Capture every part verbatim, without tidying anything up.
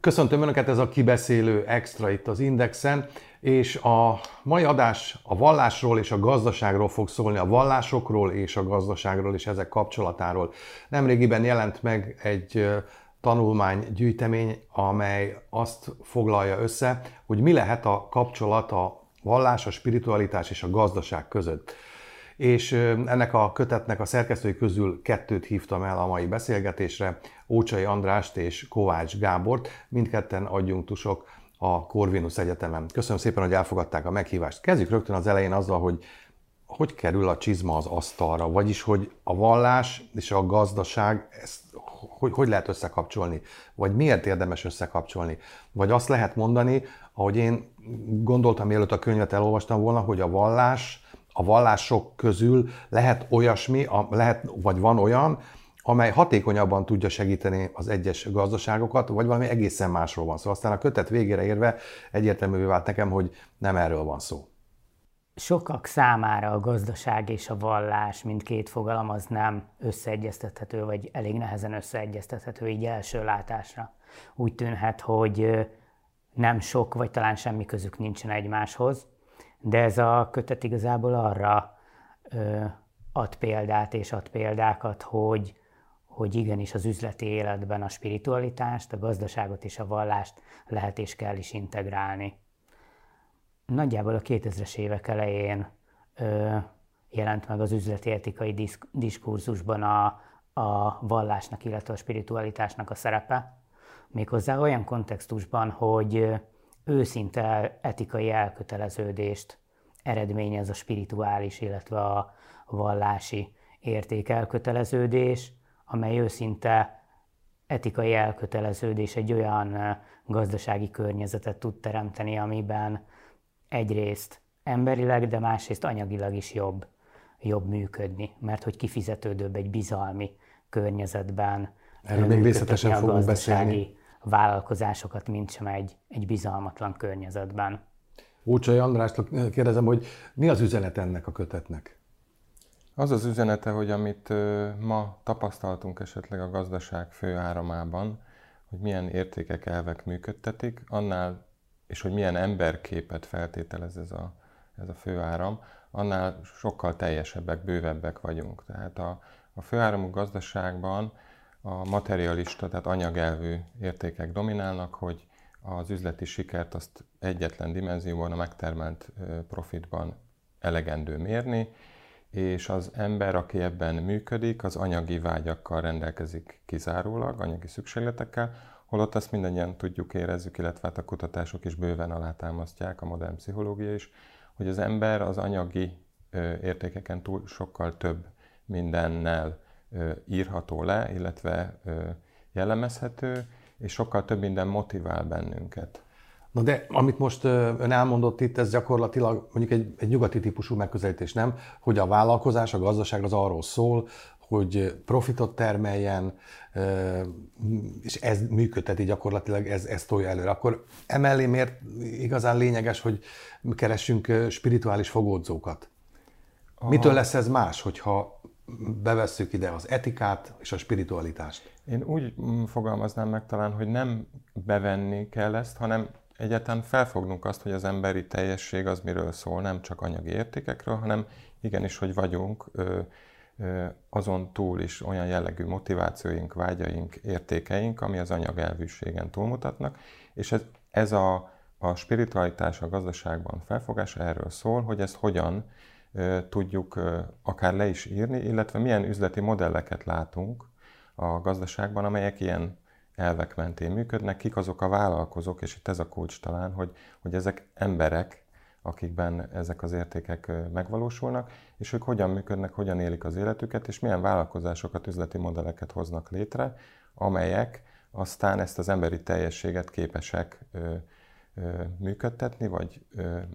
Köszöntöm Önöket, ez a Kibeszélő Extra itt az Indexen, és a mai adás a vallásról és a gazdaságról fog szólni, a vallásokról és a gazdaságról és ezek kapcsolatáról. Nemrégiben jelent meg egy tanulmánygyűjtemény, amely azt foglalja össze, hogy mi lehet a kapcsolat a vallás, a spiritualitás és a gazdaság között. És ennek a kötetnek a szerkesztői közül kettőt hívtam el a mai beszélgetésre, Ócsai Andrást és Kovács Gábort, mindketten adjunktusok a Corvinus Egyetemen. Köszönöm szépen, hogy elfogadták a meghívást. Kezdjük rögtön az elején azzal, hogy hogy kerül a csizma az asztalra, vagyis hogy a vallás és a gazdaság, ezt hogy, hogy lehet összekapcsolni, vagy miért érdemes összekapcsolni, vagy azt lehet mondani, ahogy én gondoltam, mielőtt a könyvet elolvastam volna, hogy a vallás, a vallások közül lehet olyasmi, lehet, vagy van olyan, amely hatékonyabban tudja segíteni az egyes gazdaságokat, vagy valami egészen másról van szó. Aztán a kötet végére érve egyértelművé vált nekem, hogy nem erről van szó. Sokak számára a gazdaság és a vallás, mint két fogalom, az nem összeegyeztethető, vagy elég nehezen összeegyeztethető így első látásra. Úgy tűnhet, hogy nem sok, vagy talán semmi közük nincsen egymáshoz, de ez a kötet igazából arra ö, ad példát és ad példákat, hogy, hogy igenis az üzleti életben a spiritualitást, a gazdaságot és a vallást lehet és kell is integrálni. Nagyjából a kétezres évek elején ö, jelent meg az üzleti etikai diszk, diskurzusban a, a vallásnak, illetve a spiritualitásnak a szerepe, méghozzá olyan kontextusban, hogy őszinte etikai elköteleződést eredményez a spirituális, illetve a vallási értékelköteleződés, amely őszinte etikai elköteleződés egy olyan gazdasági környezetet tud teremteni, amiben egyrészt emberileg, de másrészt anyagilag is jobb, jobb működni, mert hogy kifizetődőbb egy bizalmi környezetben. Erről még részletesen fogunk beszélni. Vállalkozásokat, mint sem egy, egy bizalmatlan környezetben. Ócsai Andrástól kérdezem, hogy mi az üzenet ennek a kötetnek? Az az üzenete, hogy amit ma tapasztaltunk esetleg a gazdaság fő áramában, hogy milyen értékek, elvek működtetik, annál, és hogy milyen emberképet feltételez ez a, ez a fő áram, annál sokkal teljesebbek, bővebbek vagyunk. Tehát a, a fő áramú gazdaságban a materialista, tehát anyagelvű értékek dominálnak, hogy az üzleti sikert azt egyetlen dimenzióban, a megtermelt profitban elegendő mérni, és az ember, aki ebben működik, az anyagi vágyakkal rendelkezik kizárólag, anyagi szükségletekkel, holott azt mindannyian tudjuk, érezzük, illetve hát a kutatások is bőven alátámasztják, a modern pszichológia is, hogy az ember az anyagi értékeken túl sokkal több mindennel írható le, illetve jellemezhető, és sokkal több minden motivál bennünket. Na de amit most ön elmondott itt, ez gyakorlatilag mondjuk egy, egy nyugati típusú megközelítés, nem? Hogy a vállalkozás, a gazdaság az arról szól, hogy profitot termeljen, és ez működteti gyakorlatilag, ez, ez tolja előre. Akkor emellé miért igazán lényeges, hogy keressünk spirituális fogódzókat? Aha. Mitől lesz ez más, hogyha bevesszük ide az etikát és a spiritualitást? Én úgy fogalmaznám meg talán, hogy nem bevenni kell ezt, hanem egyáltalán felfognunk azt, hogy az emberi teljesség az miről szól, nem csak anyagi értékekről, hanem igenis, hogy vagyunk ö, ö, azon túl is olyan jellegű motivációink, vágyaink, értékeink, ami az anyagelvűségen túlmutatnak, és ez, ez a, a spiritualitás a gazdaságban felfogás erről szól, hogy ezt hogyan tudjuk akár le is írni, illetve milyen üzleti modelleket látunk a gazdaságban, amelyek ilyen elvek mentén működnek, kik azok a vállalkozók, és itt ez a kulcs talán, hogy, hogy ezek emberek, akikben ezek az értékek megvalósulnak, és ők hogyan működnek, hogyan élik az életüket, és milyen vállalkozásokat, üzleti modelleket hoznak létre, amelyek aztán ezt az emberi teljességet képesek működtetni, vagy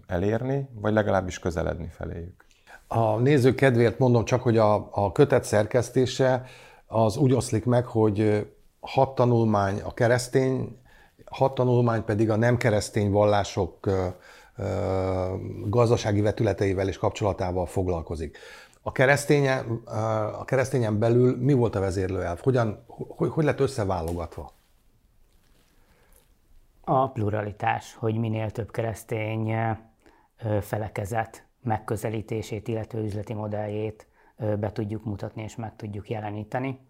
elérni, vagy legalábbis közeledni feléjük. A nézők kedvéért mondom csak, hogy a, a kötet szerkesztése az úgy oszlik meg, hogy hat tanulmány a keresztény, hat tanulmány pedig a nem keresztény vallások ö, ö, gazdasági vetületeivel és kapcsolatával foglalkozik. A keresztényen, a keresztényen belül mi volt a vezérlőelv? Hogyan, hogy, hogy lett összeválogatva? A pluralitás, hogy minél több keresztény felekezet megközelítését, illetve üzleti modelljét be tudjuk mutatni és meg tudjuk jeleníteni,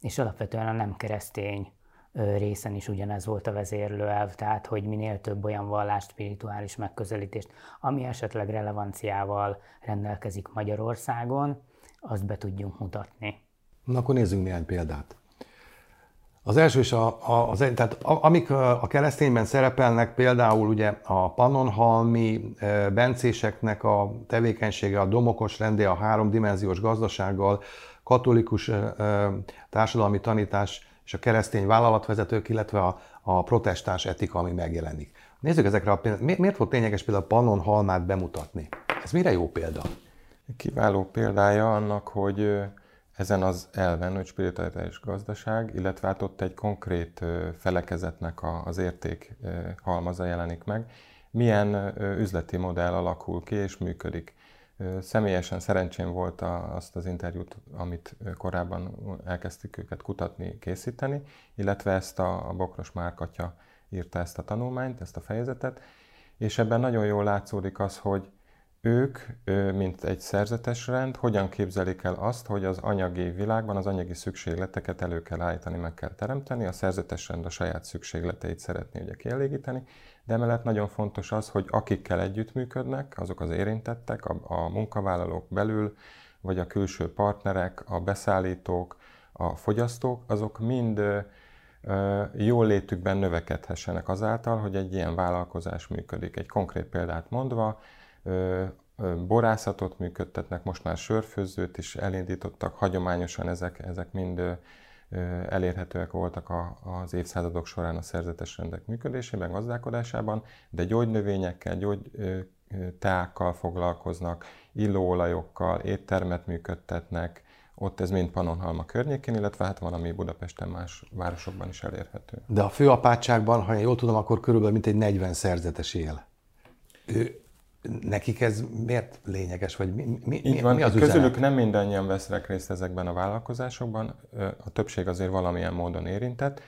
és alapvetően a nem keresztény részen is ugyanez volt a vezérlő elv, tehát hogy minél több olyan vallást, spirituális megközelítést, ami esetleg relevanciával rendelkezik Magyarországon, azt be tudjunk mutatni. Na akkor nézzünk néhány példát. Az első is, a, a, az, tehát amik a keresztényben szerepelnek, például ugye a pannonhalmi bencéseknek a tevékenysége, a domokos rendje, a háromdimenziós gazdasággal, katolikus társadalmi tanítás és a keresztény vállalatvezetők, illetve a, a protestáns etika, ami megjelenik. Nézzük ezekre a példát. Miért volt lényeges például a pannonhalmát bemutatni? Ez mire jó példa? Kiváló példája annak, hogy ezen az elven, hogy spirituális gazdaság, illetve hát ott egy konkrét felekezetnek az érték halmaza jelenik meg, milyen üzleti modell alakul ki és működik. Személyesen szerencsém volt azt az interjút, amit korábban elkezdtük őket kutatni, készíteni, illetve ezt a Bokros Márk atya írta ezt a tanulmányt, ezt a fejezetet, és ebben nagyon jól látszódik az, hogy ők, mint egy szerzetes rend, hogyan képzelik el azt, hogy az anyagi világban az anyagi szükségleteket elő kell állítani, meg kell teremteni, a szerzetes rend a saját szükségleteit szeretné ugye kielégíteni, de emellett nagyon fontos az, hogy akikkel együttműködnek, azok az érintettek, a, a munkavállalók belül, vagy a külső partnerek, a beszállítók, a fogyasztók, azok mind ö, ö, jól létükben növekedhessenek azáltal, hogy egy ilyen vállalkozás működik. Egy konkrét példát mondva, borászatot működtetnek, most már sörfőzőt is elindítottak, hagyományosan ezek, ezek mind elérhetőek voltak az évszázadok során a szerzetes rendek működésében, gazdálkodásában, de gyógynövényekkel, gyógyteákkal foglalkoznak, illóolajokkal, éttermet működtetnek, ott ez mind Pannonhalma környékén, illetve hát valami Budapesten más városokban is elérhető. De a főapátságban, ha én jól tudom, akkor körülbelül mintegy negyven szerzetes él. Ő... Nekik ez miért lényeges, vagy mi, mi, mi, van, mi az üzenet? Közülük nem mindannyian vesznek részt ezekben a vállalkozásokban, a többség azért valamilyen módon érintett.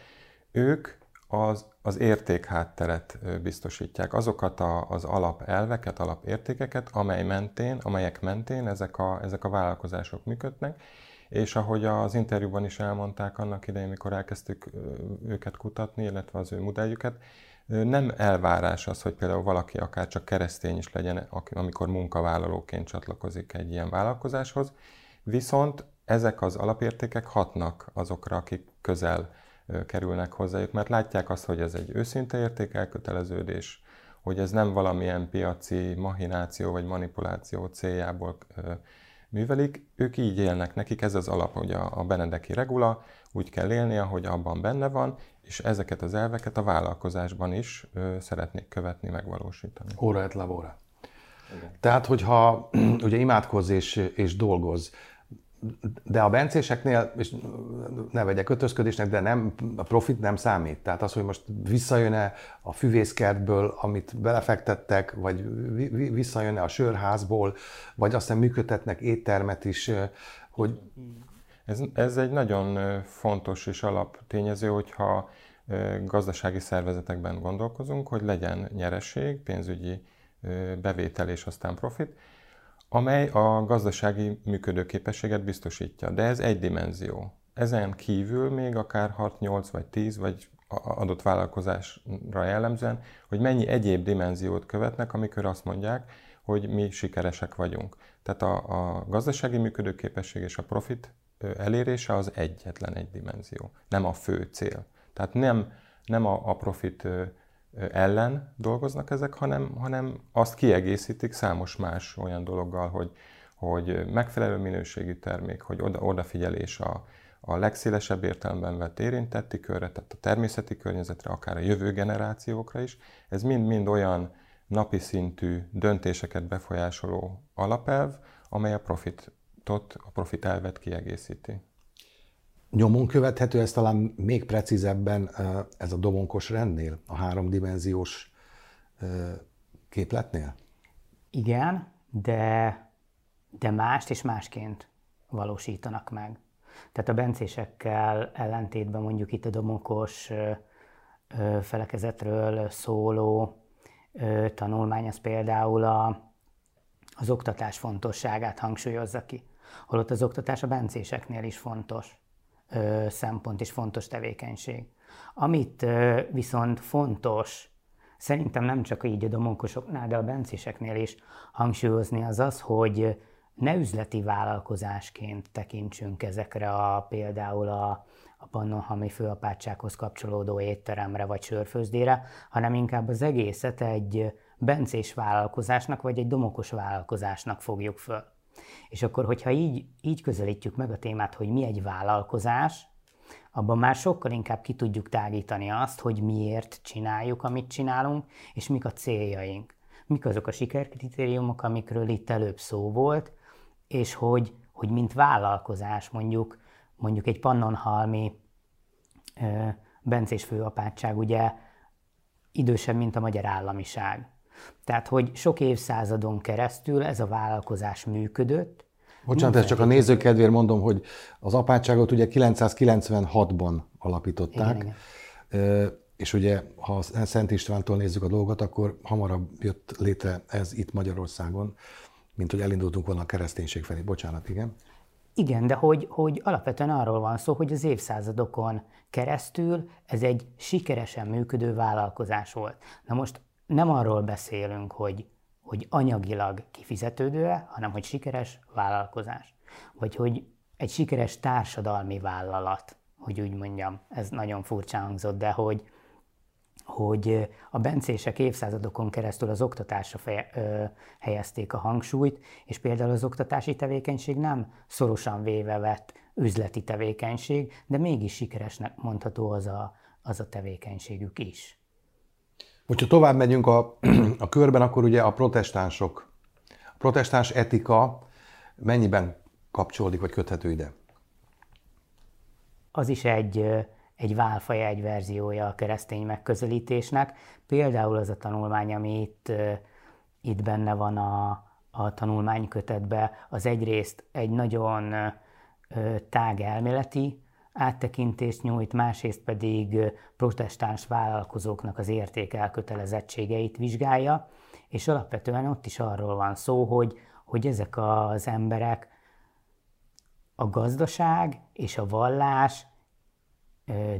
Ők az, az értékhátteret biztosítják, azokat a, az alapelveket, alapértékeket, amely mentén, amelyek mentén ezek a, ezek a vállalkozások működnek, és ahogy az interjúban is elmondták annak idején, mikor elkezdtük őket kutatni, illetve az ő modelljüket, nem elvárás az, hogy például valaki akár csak keresztény is legyen, amikor munkavállalóként csatlakozik egy ilyen vállalkozáshoz, viszont ezek az alapértékek hatnak azokra, akik közel kerülnek hozzájuk, mert látják azt, hogy ez egy őszinte érték, elköteleződés, hogy ez nem valamilyen piaci machináció vagy manipuláció céljából művelik, ők így élnek, nekik ez az alap, hogy a benedeki regula, úgy kell élni, ahogy abban benne van, és ezeket az elveket a vállalkozásban is ö, szeretnék követni, megvalósítani. Ora et labora. Igen. Tehát, hogyha ugye imádkozz és, és dolgozz, de a bencéseknél, és ne vegyek ötözködésnek, de nem, a profit nem számít. Tehát az, hogy most visszajön-e a füvészkertből, amit belefektettek, vagy visszajön-e a sörházból, vagy aztán működtetnek éttermet is, hogy... Ez, ez egy nagyon fontos és alaptényező, hogyha gazdasági szervezetekben gondolkozunk, hogy legyen nyereség, pénzügyi bevétel és aztán profit, amely a gazdasági működőképességet biztosítja. De ez egy dimenzió. Ezen kívül még akár hat, nyolc vagy tíz, vagy adott vállalkozásra jellemzően, hogy mennyi egyéb dimenziót követnek, amikor azt mondják, hogy mi sikeresek vagyunk. Tehát a, a gazdasági működőképesség és a profit elérése az egyetlen egy dimenzió, nem a fő cél. Tehát nem, nem a, a profit ellen dolgoznak ezek, hanem, hanem azt kiegészítik számos más olyan dologgal, hogy, hogy megfelelő minőségű termék, hogy oda, odafigyelés a, a legszélesebb értelemben vett érintetti körre, tehát a természeti környezetre, akár a jövő generációkra is. Ez mind-mind olyan napi szintű döntéseket befolyásoló alapelv, amely a profit Tot a profit elvet kiegészíti. Nyomon követhető ez talán még precízebben ez a domonkos rendnél, a háromdimenziós képletnél? Igen, de, de mást és másként valósítanak meg. Tehát a bencésekkel ellentétben mondjuk itt a domonkos felekezetről szóló tanulmány, az például a, az oktatás fontosságát hangsúlyozza ki. Holott az oktatás a bencéseknél is fontos szempont és fontos tevékenység. Amit viszont fontos, szerintem nem csak így a domonkosoknál, de a bencéseknél is hangsúlyozni az az, hogy ne üzleti vállalkozásként tekintsünk ezekre a, például a, a pannonhalmi főapátsághoz kapcsolódó étteremre vagy sörfőzdére, hanem inkább az egészet egy bencés vállalkozásnak vagy egy domokos vállalkozásnak fogjuk föl. És akkor, hogyha így, így közelítjük meg a témát, hogy mi egy vállalkozás, abban már sokkal inkább ki tudjuk tágítani azt, hogy miért csináljuk, amit csinálunk, és mik a céljaink. Mik azok a sikerkritériumok, amikről itt előbb szó volt, és hogy, hogy mint vállalkozás, mondjuk, mondjuk egy pannonhalmi ö, bencés főapátság, ugye idősebb, mint a magyar államiság. Tehát, hogy sok évszázadon keresztül ez a vállalkozás működött. Bocsánat, ezt csak a nézők kedvéért mondom, hogy az apátságot ugye kilencszázkilencvenhatban alapították, igen, igen. És ugye, ha Szent Istvántól nézzük a dolgot, akkor hamarabb jött létre ez itt Magyarországon, mint hogy elindultunk volna a kereszténység felé. Bocsánat, igen. Igen, de hogy, hogy alapvetően arról van szó, hogy az évszázadokon keresztül ez egy sikeresen működő vállalkozás volt. Na most nem arról beszélünk, hogy, hogy anyagilag kifizetődő-e, hanem hogy sikeres vállalkozás. Vagy hogy egy sikeres társadalmi vállalat, hogy úgy mondjam, ez nagyon furcsa hangzott, de hogy, hogy a bencések évszázadokon keresztül az oktatásra feje, ö, helyezték a hangsúlyt, és például az oktatási tevékenység nem szorosan véve vett üzleti tevékenység, de mégis sikeresnek mondható az a, az a tevékenységük is. Hogyha tovább megyünk a, a körben, akkor ugye a protestánsok, a protestáns etika mennyiben kapcsolódik, vagy köthető ide? Az is egy, egy válfaja, egy verziója a keresztény megközelítésnek. Például az a tanulmány, ami itt, itt benne van a, a tanulmánykötetben, az egyrészt egy nagyon tág elméleti áttekintést nyújt, másrészt pedig protestáns vállalkozóknak az értékelkötelezettségeit vizsgálja, és alapvetően ott is arról van szó, hogy, hogy ezek az emberek a gazdaság és a vallás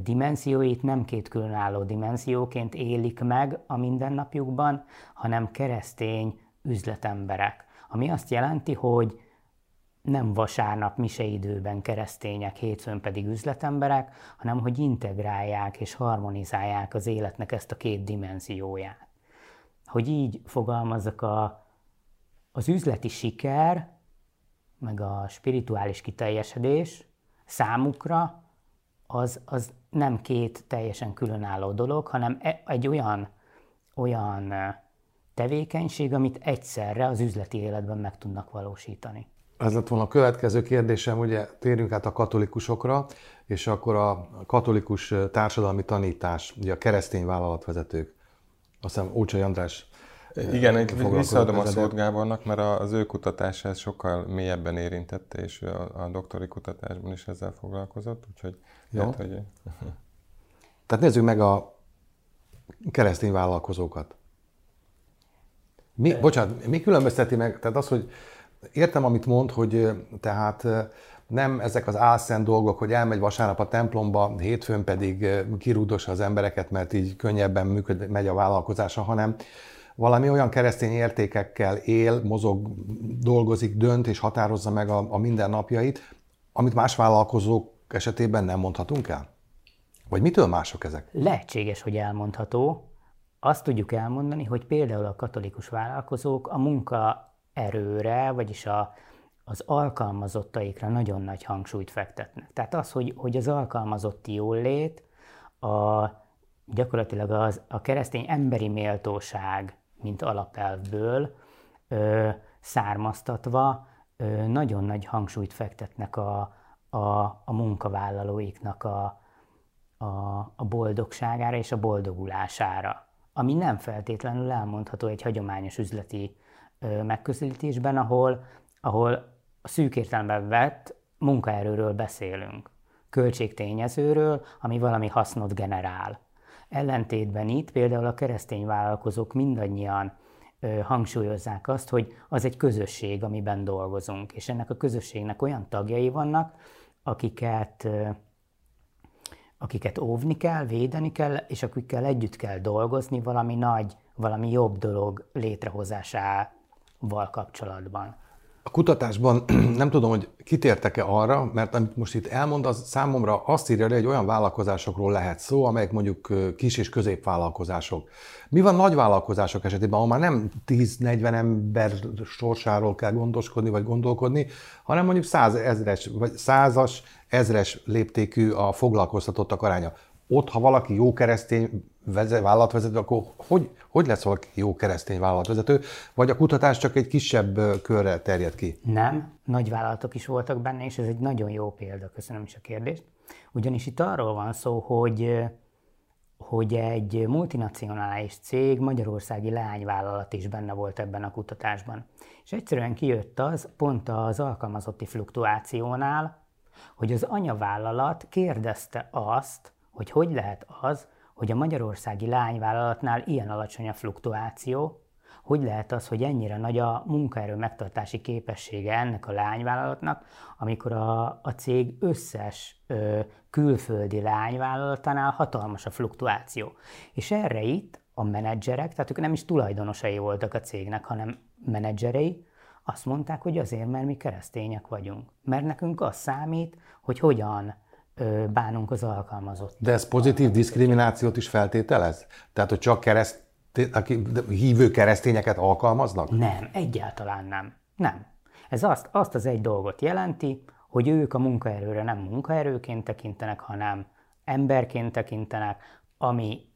dimenzióit nem két különálló dimenzióként élik meg a mindennapjukban, hanem keresztény üzletemberek. Ami azt jelenti, hogy nem vasárnap, mise időben keresztények, hétfőn pedig üzletemberek, hanem hogy integrálják és harmonizálják az életnek ezt a két dimenzióját. Hogy így fogalmazzak, a, az üzleti siker, meg a spirituális kiteljesedés számukra az, az nem két teljesen különálló dolog, hanem egy olyan, olyan tevékenység, amit egyszerre az üzleti életben meg tudnak valósítani. Ez lett volna a következő kérdésem, ugye térjünk át a katolikusokra, és akkor a katolikus társadalmi tanítás, ugye a keresztény vállalatvezetők, azt hiszem Ócsai András. Igen, visszaadom a szót Gábornak, mert az ő kutatása sokkal mélyebben érintette, és a doktori kutatásban is ezzel foglalkozott, úgyhogy... Lehet, hogy... Tehát nézzük meg a keresztény vállalkozókat. Mi, bocsánat, mi különbözteti meg, tehát az, hogy értem, amit mond, hogy tehát nem ezek az álszent dolgok, hogy elmegy vasárnap a templomba, hétfőn pedig kirúgdossa az embereket, mert így könnyebben működ, megy a vállalkozása, hanem valami olyan keresztény értékekkel él, mozog, dolgozik, dönt és határozza meg a, a mindennapjait, amit más vállalkozók esetében nem mondhatunk el? Vagy mitől mások ezek? Lehetséges, hogy elmondható. Azt tudjuk elmondani, hogy például a katolikus vállalkozók a munkaerőre, vagyis a, az alkalmazottaikra nagyon nagy hangsúlyt fektetnek. Tehát az, hogy, hogy az alkalmazotti jólét, a gyakorlatilag az, a keresztény emberi méltóság, mint alapelvből ö, származtatva ö, nagyon nagy hangsúlyt fektetnek a, a, a munkavállalóiknak a, a, a boldogságára és a boldogulására, ami nem feltétlenül elmondható egy hagyományos üzleti ö, megközelítésben, ahol, ahol a szűk értelemben vett munkaerőről beszélünk, költségtényezőről, ami valami hasznot generál. Ellentétben itt például a keresztény vállalkozók mindannyian ö, hangsúlyozzák azt, hogy az egy közösség, amiben dolgozunk, és ennek a közösségnek olyan tagjai vannak, akiket, ö, akiket óvni kell, védeni kell, és akikkel együtt kell dolgozni valami nagy, valami jobb dolog létrehozásával kapcsolatban. A kutatásban nem tudom, hogy kitértek-e arra, mert amit most itt elmond, az számomra azt írja le, hogy olyan vállalkozásokról lehet szó, amelyek mondjuk kis- és középvállalkozások. Mi van nagyvállalkozások esetében, ahol már nem tíz-negyven ember sorsáról kell gondoskodni vagy gondolkodni, hanem mondjuk százezres vagy százas ezres léptékű a foglalkoztatottak aránya. Ott, ha valaki jó keresztény vállalatvezető, akkor hogy, hogy lesz valaki jó keresztény vállalatvezető? Vagy a kutatás csak egy kisebb körre terjed ki? Nem, nagy vállalatok is voltak benne, és ez egy nagyon jó példa, köszönöm is a kérdést. Ugyanis itt arról van szó, hogy, hogy egy multinacionális cég, magyarországi leányvállalat is benne volt ebben a kutatásban. És egyszerűen kijött az, pont az alkalmazotti fluktuációnál, hogy az anyavállalat kérdezte azt, hogy hogy lehet az, hogy a magyarországi lányvállalatnál ilyen alacsony a fluktuáció, hogy lehet az, hogy ennyire nagy a munkaerő megtartási képessége ennek a lányvállalatnak, amikor a, a cég összes ö, külföldi lányvállalatánál hatalmas a fluktuáció. És erre itt a menedzserek, tehát ők nem is tulajdonosai voltak a cégnek, hanem menedzserei, azt mondták, hogy azért, mert mi keresztények vagyunk. Mert nekünk az számít, hogy hogyan bánunk az alkalmazott. De ez pozitív diszkriminációt is feltételez? Tehát, hogy csak keresztény, hívő keresztényeket alkalmaznak? Nem, egyáltalán nem. Nem. Ez azt, azt az egy dolgot jelenti, hogy ők a munkaerőre nem munkaerőként tekintenek, hanem emberként tekintenek, ami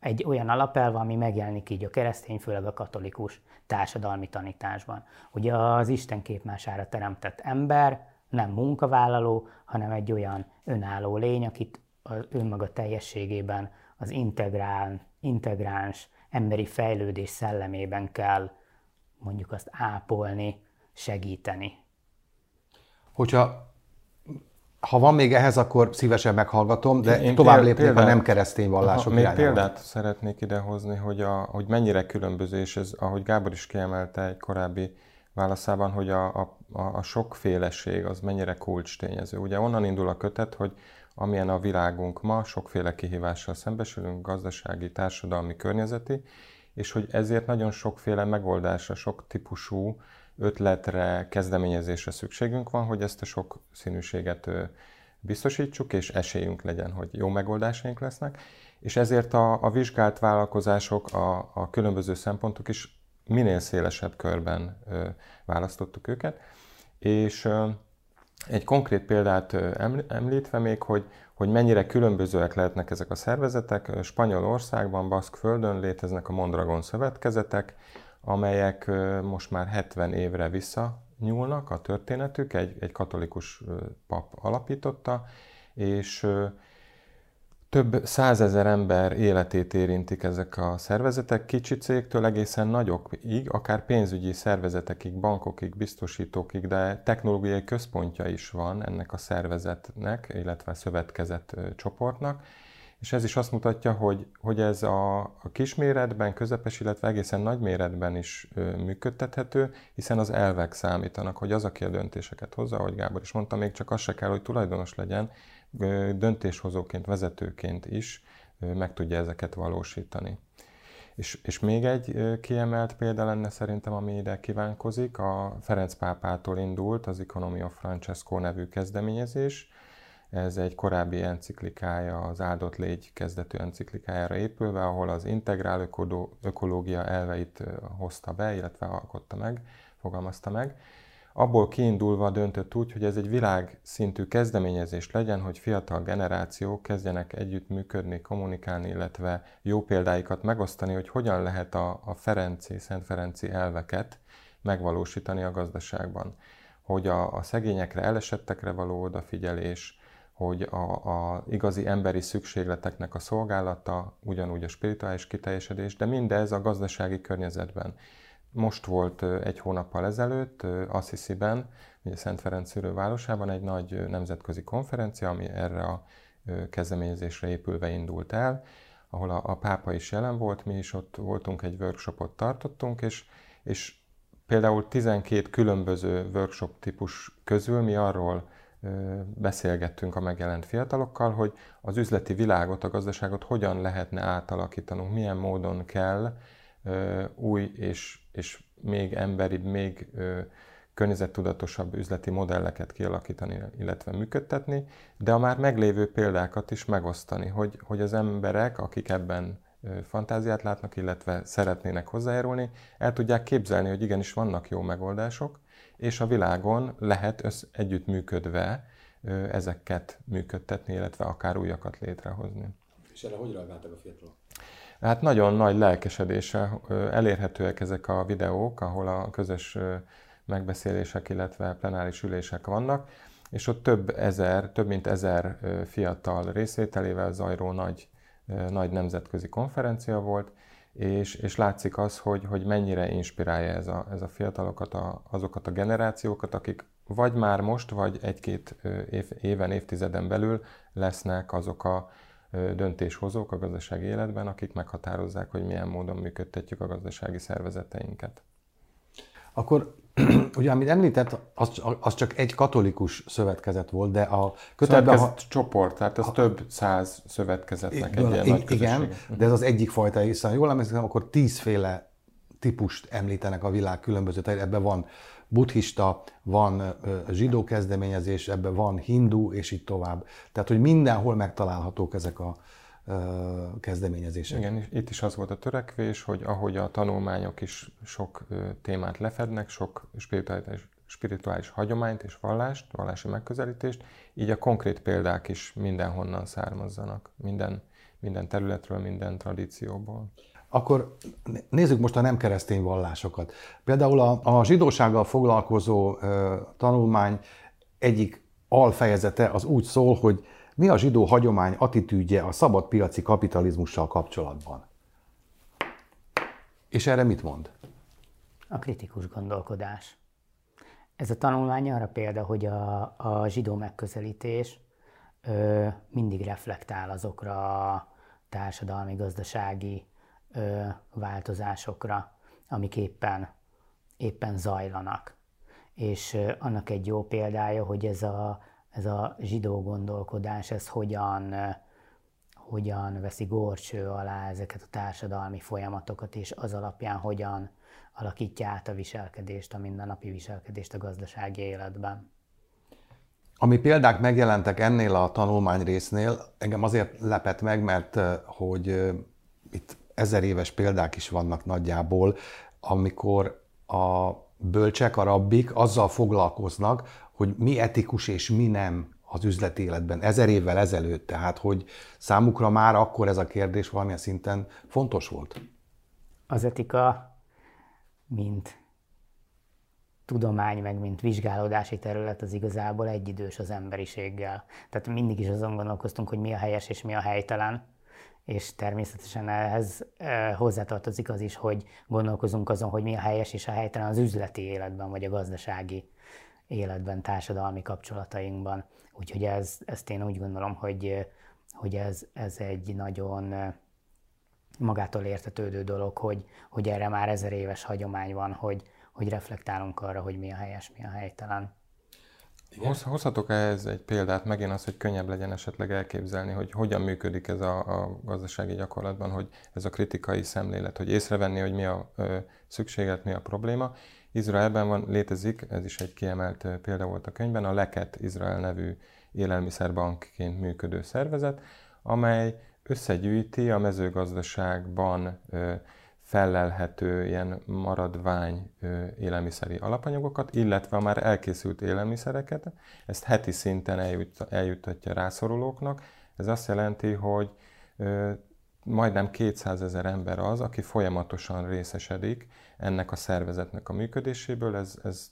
egy olyan alapelv, ami megjelenik így a keresztény, főleg a katolikus társadalmi tanításban. Ugye az Isten képmására teremtett ember, nem munkavállaló, hanem egy olyan önálló lény, akit az önmaga teljességében az integrál, integráns emberi fejlődés szellemében kell mondjuk azt ápolni, segíteni. Hogyha ha van még ehhez, akkor szívesen meghallgatom, de én tovább lépnék a nem keresztény vallások irányába. Még példát szeretnék idehozni, hogy, a, hogy mennyire különböző, és ez, ahogy Gábor is kiemelte egy korábbi válaszában, hogy a, a, a sokféleség az mennyire kulcstényező. Ugye onnan indul a kötet, hogy amilyen a világunk ma, sokféle kihívással szembesülünk, gazdasági, társadalmi, környezeti, és hogy ezért nagyon sokféle megoldásra, sok típusú ötletre, kezdeményezésre szükségünk van, hogy ezt a sok színűséget biztosítsuk, és esélyünk legyen, hogy jó megoldásaink lesznek. És ezért a, a vizsgált vállalkozások, a, a különböző szempontok is minél szélesebb körben ö, választottuk őket, és ö, egy konkrét példát ö, említve még, hogy, hogy mennyire különbözőek lehetnek ezek a szervezetek. Spanyolországban, Baszkföldön léteznek a Mondragon szövetkezetek, amelyek ö, most már hetven évre visszanyúlnak a történetük, egy, egy katolikus ö, pap alapította, és ö, több százezer ember életét érintik ezek a szervezetek, kicsi cégtől egészen nagyokig, akár pénzügyi szervezetekig, bankokig, biztosítókig, de technológiai központja is van ennek a szervezetnek, illetve szövetkezett csoportnak. És ez is azt mutatja, hogy, hogy ez a, a kisméretben, közepes, illetve egészen nagy méretben is ö, működtethető, hiszen az elvek számítanak, hogy az, aki a döntéseket hozza, ahogy Gábor is mondta, még csak az se kell, hogy tulajdonos legyen, ö, döntéshozóként, vezetőként is ö, meg tudja ezeket valósítani. És, és még egy ö, kiemelt példa lenne szerintem, ami ide kívánkozik, a Ferencpápától indult az Economia Francesco nevű kezdeményezés. Ez egy korábbi enciklikája, az Áldott Légy kezdetű enciklikájára épülve, ahol az integrál ökodó, ökológia elveit hozta be, illetve alkotta meg, fogalmazta meg. Abból kiindulva döntött úgy, hogy ez egy világszintű kezdeményezés legyen, hogy fiatal generációk kezdjenek együttműködni, kommunikálni, illetve jó példáikat megosztani, hogy hogyan lehet a, a Ferenci, Szent Ferenci elveket megvalósítani a gazdaságban. Hogy a, a szegényekre, elesettekre való odafigyelés, hogy a, a igazi emberi szükségleteknek a szolgálata, ugyanúgy a spirituális kiteljesedés, de mindez a gazdasági környezetben. Most volt egy hónappal ezelőtt Assisiben, ugye Szent Ferenc szülővárosában egy nagy nemzetközi konferencia, ami erre a kezdeményezésre épülve indult el, ahol a, a pápa is jelen volt, mi is ott voltunk, egy workshopot tartottunk, és, és például tizenkét különböző workshop típus közül mi arról beszélgettünk a megjelent fiatalokkal, hogy az üzleti világot, a gazdaságot hogyan lehetne átalakítanunk, milyen módon kell új és, és még emberibb, még környezettudatosabb üzleti modelleket kialakítani, illetve működtetni, de a már meglévő példákat is megosztani, hogy, hogy az emberek, akik ebben fantáziát látnak, illetve szeretnének hozzájárulni, el tudják képzelni, hogy igenis vannak jó megoldások, és a világon lehet össz, együttműködve ezeket működtetni, illetve akár újakat létrehozni. És erre hogy reagáltak a fiatalok? Hát nagyon nagy lelkesedéssel elérhetőek ezek a videók, ahol a közös megbeszélések, illetve plenáris ülések vannak, és ott több ezer, több mint ezer fiatal részvételével zajló nagy, nagy nemzetközi konferencia volt, és, és látszik az, hogy, hogy mennyire inspirálja ez a, ez a fiatalokat, a, azokat a generációkat, akik vagy már most, vagy egy-két év, éven, évtizeden belül lesznek azok a döntéshozók a gazdasági életben, akik meghatározzák, hogy milyen módon működtetjük a gazdasági szervezeteinket. Akkor ugye, amit említett, az, az csak egy katolikus szövetkezet volt, de a kötetben... Szóval ez csoport, tehát ez a, több száz szövetkezetnek egy ilyen nagy közösség. Igen, de ez az egyik fajta, hiszen jól emlékszem, akkor tízféle típust említenek a világ különböző terén. Ebben van buddhista, van zsidó kezdeményezés, ebben van hindú, és így tovább. Tehát, hogy mindenhol megtalálhatók ezek a kezdeményezések. Igen, itt is az volt a törekvés, hogy ahogy a tanulmányok is sok témát lefednek, sok spirituális, spirituális hagyományt és vallást, vallási megközelítést, így a konkrét példák is mindenhonnan származzanak, minden, minden területről, minden tradícióból. Akkor nézzük most a nem keresztény vallásokat. Például a, a zsidósággal foglalkozó ö, tanulmány egyik alfejezete az úgy szól, hogy mi a zsidó hagyomány attitűdje a szabadpiaci kapitalizmussal kapcsolatban? És erre mit mond? A kritikus gondolkodás. Ez a tanulmány arra példa, hogy a, a zsidó megközelítés ö, mindig reflektál azokra a társadalmi, gazdasági ö, változásokra, amik éppen, éppen zajlanak. És ö, annak egy jó példája, hogy ez a Ez a zsidó gondolkodás, ez hogyan, hogyan veszi górcső alá ezeket a társadalmi folyamatokat, és az alapján hogyan alakítja át a viselkedést, a mindennapi viselkedést a gazdasági életben. Ami példák megjelentek ennél a tanulmányrésznél, engem azért lepett meg, mert hogy itt ezer éves példák is vannak nagyjából, amikor a bölcsek, a rabbik azzal foglalkoznak, hogy mi etikus és mi nem az üzleti életben, ezer évvel ezelőtt, tehát hogy számukra már akkor ez a kérdés valamilyen szinten fontos volt. Az etika, mint tudomány, meg mint vizsgálódási terület, az igazából egyidős az emberiséggel. Tehát mindig is azon gondolkoztunk, hogy mi a helyes és mi a helytelen, és természetesen ehhez hozzátartozik az is, hogy gondolkozunk azon, hogy mi a helyes és a helytelen az üzleti életben, vagy a gazdasági életben, társadalmi kapcsolatainkban. Úgyhogy ez, ezt én úgy gondolom, hogy, hogy ez, ez egy nagyon magától értetődő dolog, hogy, hogy erre már ezer éves hagyomány van, hogy, hogy reflektálunk arra, hogy mi a helyes, mi a helytelen. Hozhatok ehhez egy példát, megint az, hogy könnyebb legyen esetleg elképzelni, hogy hogyan működik ez a, a gazdasági gyakorlatban, hogy ez a kritikai szemlélet, hogy észrevenni, hogy mi a ö, szükséglet, mi a probléma. Izraelben van, létezik, ez is egy kiemelt példa volt a könyvben, a Leket Izrael nevű élelmiszerbankként működő szervezet, amely összegyűjti a mezőgazdaságban ö, fellelhető ilyen maradvány élelmiszeri alapanyagokat, illetve a már elkészült élelmiszereket, ezt heti szinten eljut, eljuttatja rászorulóknak. Ez azt jelenti, hogy ö, majdnem kétszázezer ember az, aki folyamatosan részesedik ennek a szervezetnek a működéséből. Ez, ez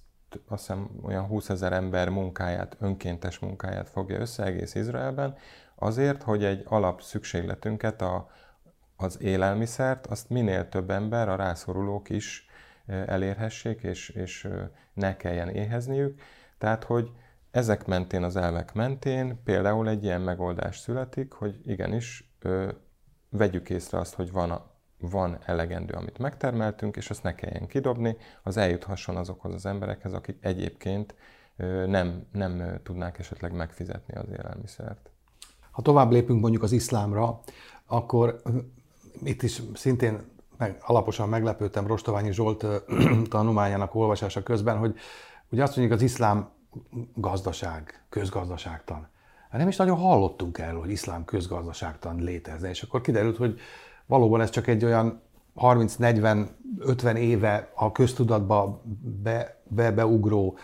azt hiszem olyan húszezer ember munkáját, önkéntes munkáját fogja össze egész Izraelben, azért, hogy egy alapszükségletünket, a, az élelmiszert, azt minél több ember, a rászorulók is elérhessék, és, és ne kelljen éhezniük. Tehát, hogy ezek mentén, az elvek mentén például egy ilyen megoldás születik, hogy igenis vegyük észre azt, hogy van, a, van elegendő, amit megtermeltünk, és azt ne kelljen kidobni, az eljuthasson azokhoz az emberekhez, akik egyébként nem, nem tudnák esetleg megfizetni az élelmiszert. Ha tovább lépünk mondjuk az iszlámra, akkor itt is szintén meg, alaposan meglepődtem Rostoványi Zsolt tanulmányának olvasása közben, hogy ugye azt mondjuk az iszlám gazdaság, közgazdaságtan. Nem is nagyon hallottunk erről, hogy iszlám közgazdaságtan létezne, és akkor kiderült, hogy valóban ez csak egy olyan harminc-negyven-ötven éve a köztudatba be, be, beugró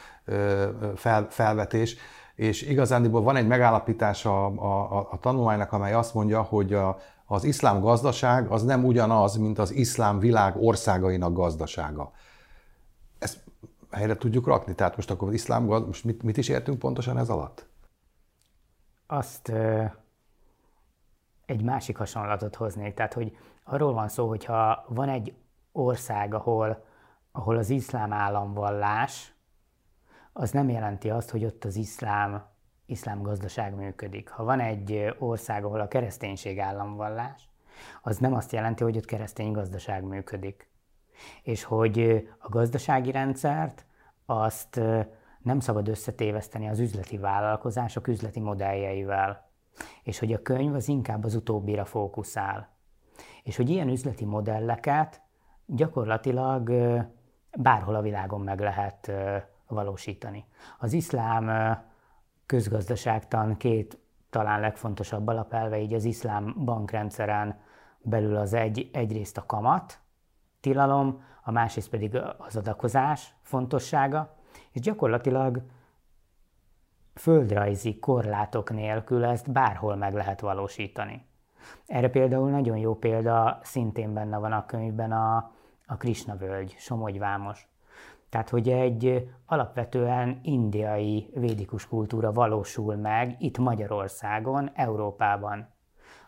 fel, felvetés, és igazándiból van egy megállapítása a, a, a tanulmánynak, amely azt mondja, hogy a, az iszlám gazdaság az nem ugyanaz, mint az iszlám világ országainak gazdasága. Ezt helyre tudjuk rakni? Tehát most akkor az iszlám gazdaság, most mit, mit is értünk pontosan ez alatt? Azt ö, egy másik hasonlatot hoznék. Tehát, hogy arról van szó, hogyha van egy ország, ahol, ahol az iszlám államvallás, az nem jelenti azt, hogy ott az iszlám, iszlám gazdaság működik. Ha van egy ország, ahol a kereszténység államvallás, az nem azt jelenti, hogy ott keresztény gazdaság működik. És hogy a gazdasági rendszert azt nem szabad összetéveszteni az üzleti vállalkozások üzleti modelljeivel. És hogy a könyv az inkább az utóbbira fókuszál. És hogy ilyen üzleti modelleket gyakorlatilag bárhol a világon meg lehet valósítani. Az iszlám közgazdaságtan két talán legfontosabb alapelve, így az iszlám bankrendszeren belül az egy, egyrészt a kamat tilalom, a másrészt pedig az adakozás fontossága, és gyakorlatilag földrajzi korlátok nélkül ezt bárhol meg lehet valósítani. Erre például nagyon jó példa, szintén benne van a könyvben a, a Krisna völgy, Somogyvámos. Tehát, hogy egy alapvetően indiai védikus kultúra valósul meg itt Magyarországon, Európában.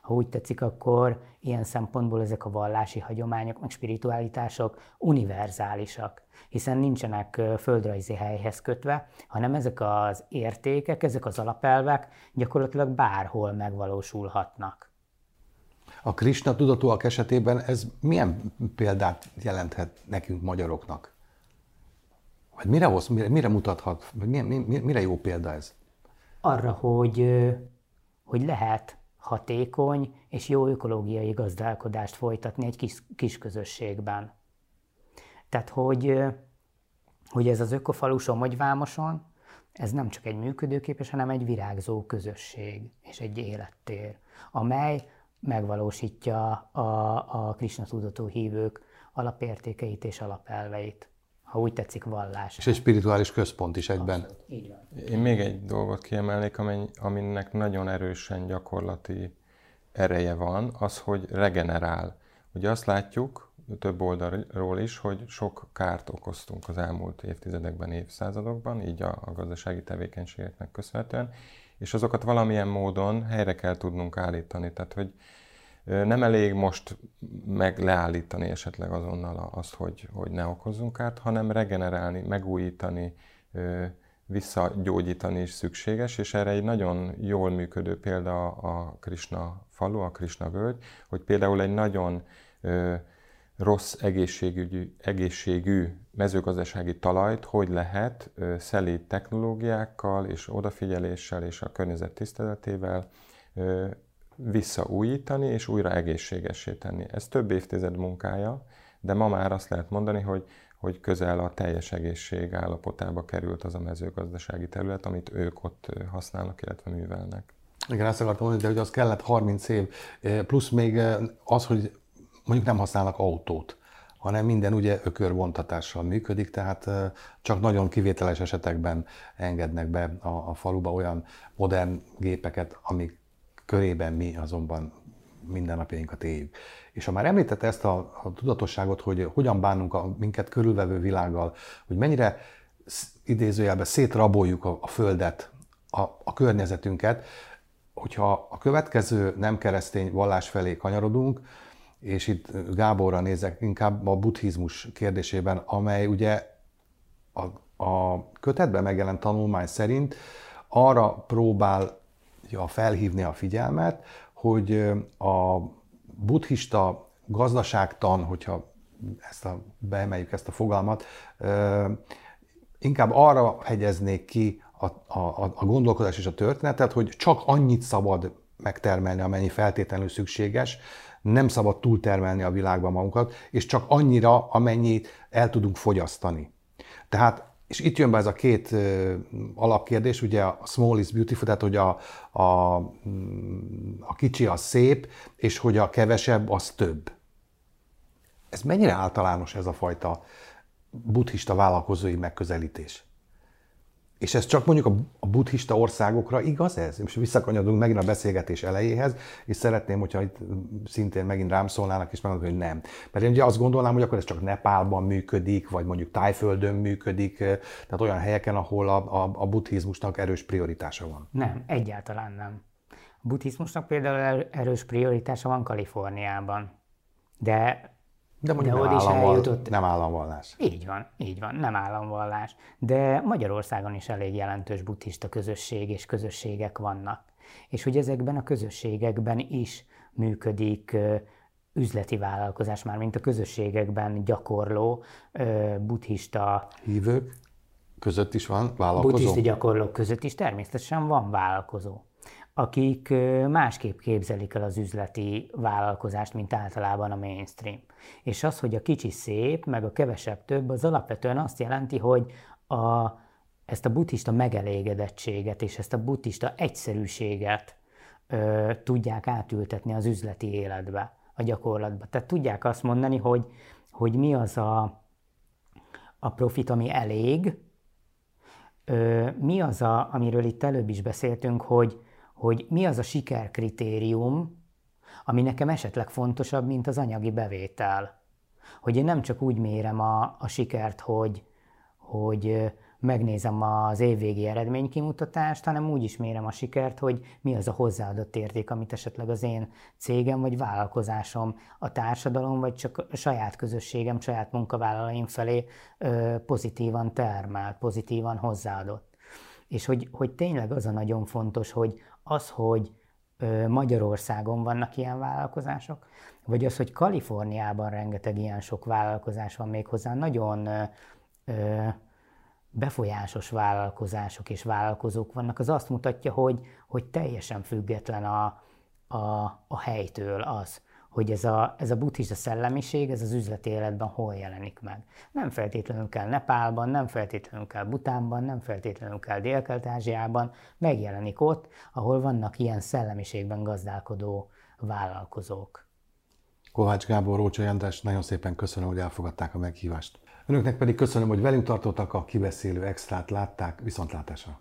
Ha úgy tetszik, akkor ilyen szempontból ezek a vallási hagyományok, meg spiritualitások univerzálisak, hiszen nincsenek földrajzi helyhez kötve, hanem ezek az értékek, ezek az alapelvek gyakorlatilag bárhol megvalósulhatnak. A Krisna-tudatúak esetében ez milyen példát jelenthet nekünk magyaroknak? Vagy mire, hoz, mire, mire mutathat, vagy mire, mire jó példa ez? Arra, hogy, hogy lehet hatékony és jó ökológiai gazdálkodást folytatni egy kis, kis közösségben. Tehát, hogy, hogy ez az ökofalu Somogyvámoson, ez nem csak egy működőképes, hanem egy virágzó közösség és egy élettér, amely megvalósítja a, a Krisna-tudatú hívők alapértékeit és alapelveit. Ha úgy tetszik, vallás. És egy spirituális központ is egyben. Abszolút, így van. Én még egy dolgot kiemelnék, aminek nagyon erősen gyakorlati ereje van, az, hogy regenerál. Ugye azt látjuk több oldalról is, hogy sok kárt okoztunk az elmúlt évtizedekben, évszázadokban, így a, a gazdasági tevékenységeknek köszönhetően, és azokat valamilyen módon helyre kell tudnunk állítani. Tehát, hogy nem elég most meg leállítani esetleg azonnal azt, hogy, hogy ne okozzunk kárt, hanem regenerálni, megújítani, visszagyógyítani is szükséges, és erre egy nagyon jól működő példa a Krisna falu, a Krisna völgy, hogy például egy nagyon rossz egészségügyi, egészségű mezőgazdasági talajt hogy lehet szelíd technológiákkal és odafigyeléssel és a környezet tiszteletével visszaújítani és újra egészségessé tenni. Ez több évtized munkája, de ma már azt lehet mondani, hogy, hogy közel a teljes egészség állapotába került az a mezőgazdasági terület, amit ők ott használnak, illetve művelnek. Igen, azt akartam mondani, hogy az kellett harminc év, plusz még az, hogy mondjuk nem használnak autót, hanem minden ugye ökörvontatással működik, tehát csak nagyon kivételes esetekben engednek be a, a faluba olyan modern gépeket, amik körében mi azonban mindennapjainkat éljük. És ha már említett ezt a, a tudatosságot, hogy hogyan bánunk a minket körülvevő világgal, hogy mennyire idézőjelben szétraboljuk a, a földet, a, a környezetünket, hogyha a következő nem keresztény vallás felé kanyarodunk, és itt Gáborra nézek inkább a buddhizmus kérdésében, amely ugye a, a kötetben megjelent tanulmány szerint arra próbál felhívni a figyelmet, hogy a buddhista gazdaságtan, hogyha ezt a, beemeljük ezt a fogalmat, inkább arra hegyeznék ki a, a, a gondolkodás és a történetet, hogy csak annyit szabad megtermelni, amennyi feltétlenül szükséges, nem szabad túltermelni a világban magunkat, és csak annyira, amennyit el tudunk fogyasztani. Tehát, és itt jön be ez a két alapkérdés, ugye a small is beautiful, tehát hogy a, a, a kicsi az szép, és hogy a kevesebb az több. Ez mennyire általános ez a fajta buddhista vállalkozói megközelítés? És ez csak mondjuk a buddhista országokra igaz ez? És visszakanyarodunk megint a beszélgetés elejéhez, és szeretném, hogyha itt szintén megint rám szólnának, és megmondom, hogy nem. Mert én ugye azt gondolnám, hogy akkor ez csak Nepálban működik, vagy mondjuk Tájföldön működik, tehát olyan helyeken, ahol a, a, a buddhizmusnak erős prioritása van. Nem, egyáltalán nem. A buddhizmusnak például erős prioritása van Kaliforniában, de... De mondjuk de nem, államval, nem államvallás. Így van, így van, nem államvallás. De Magyarországon is elég jelentős buddhista közösség és közösségek vannak. És hogy ezekben a közösségekben is működik üzleti vállalkozás, már mint a közösségekben gyakorló buddhista... Hívők között is van vállalkozó? Buddhista gyakorlók között is természetesen van vállalkozó, akik másképp képzelik el az üzleti vállalkozást, mint általában a mainstream. És az, hogy a kicsi szép, meg a kevesebb több, az alapvetően azt jelenti, hogy a, ezt a buddhista megelégedettséget és ezt a buddhista egyszerűséget ö, tudják átültetni az üzleti életbe, a gyakorlatba. Tehát tudják azt mondani, hogy, hogy mi az a, a profit, ami elég, ö, mi az, a, amiről itt előbb is beszéltünk, hogy hogy mi az a sikerkritérium, ami nekem esetleg fontosabb, mint az anyagi bevétel. Hogy én nem csak úgy mérem a, a sikert, hogy, hogy megnézem az évvégi eredménykimutatást, hanem úgy is mérem a sikert, hogy mi az a hozzáadott érték, amit esetleg az én cégem vagy vállalkozásom, a társadalom, vagy csak a saját közösségem, saját munkavállalóim felé pozitívan termel, pozitívan hozzáadott. És hogy, hogy tényleg az a nagyon fontos, hogy az, hogy Magyarországon vannak ilyen vállalkozások, vagy az, hogy Kaliforniában rengeteg ilyen sok vállalkozás van, méghozzá nagyon befolyásos vállalkozások és vállalkozók vannak, az azt mutatja, hogy, hogy teljesen független a, a, a helytől az, hogy ez a, ez a buddhista szellemiség, ez az üzleti életben hol jelenik meg. Nem feltétlenül kell Nepálban, nem feltétlenül kell Butánban, nem feltétlenül kell Dél-Kelet-Ázsiában, megjelenik ott, ahol vannak ilyen szellemiségben gazdálkodó vállalkozók. Kovács Gábor, Ócsai András, nagyon szépen köszönöm, hogy elfogadták a meghívást. Önöknek pedig köszönöm, hogy velünk tartottak, a Kibeszélő Extrát látták, viszontlátásra!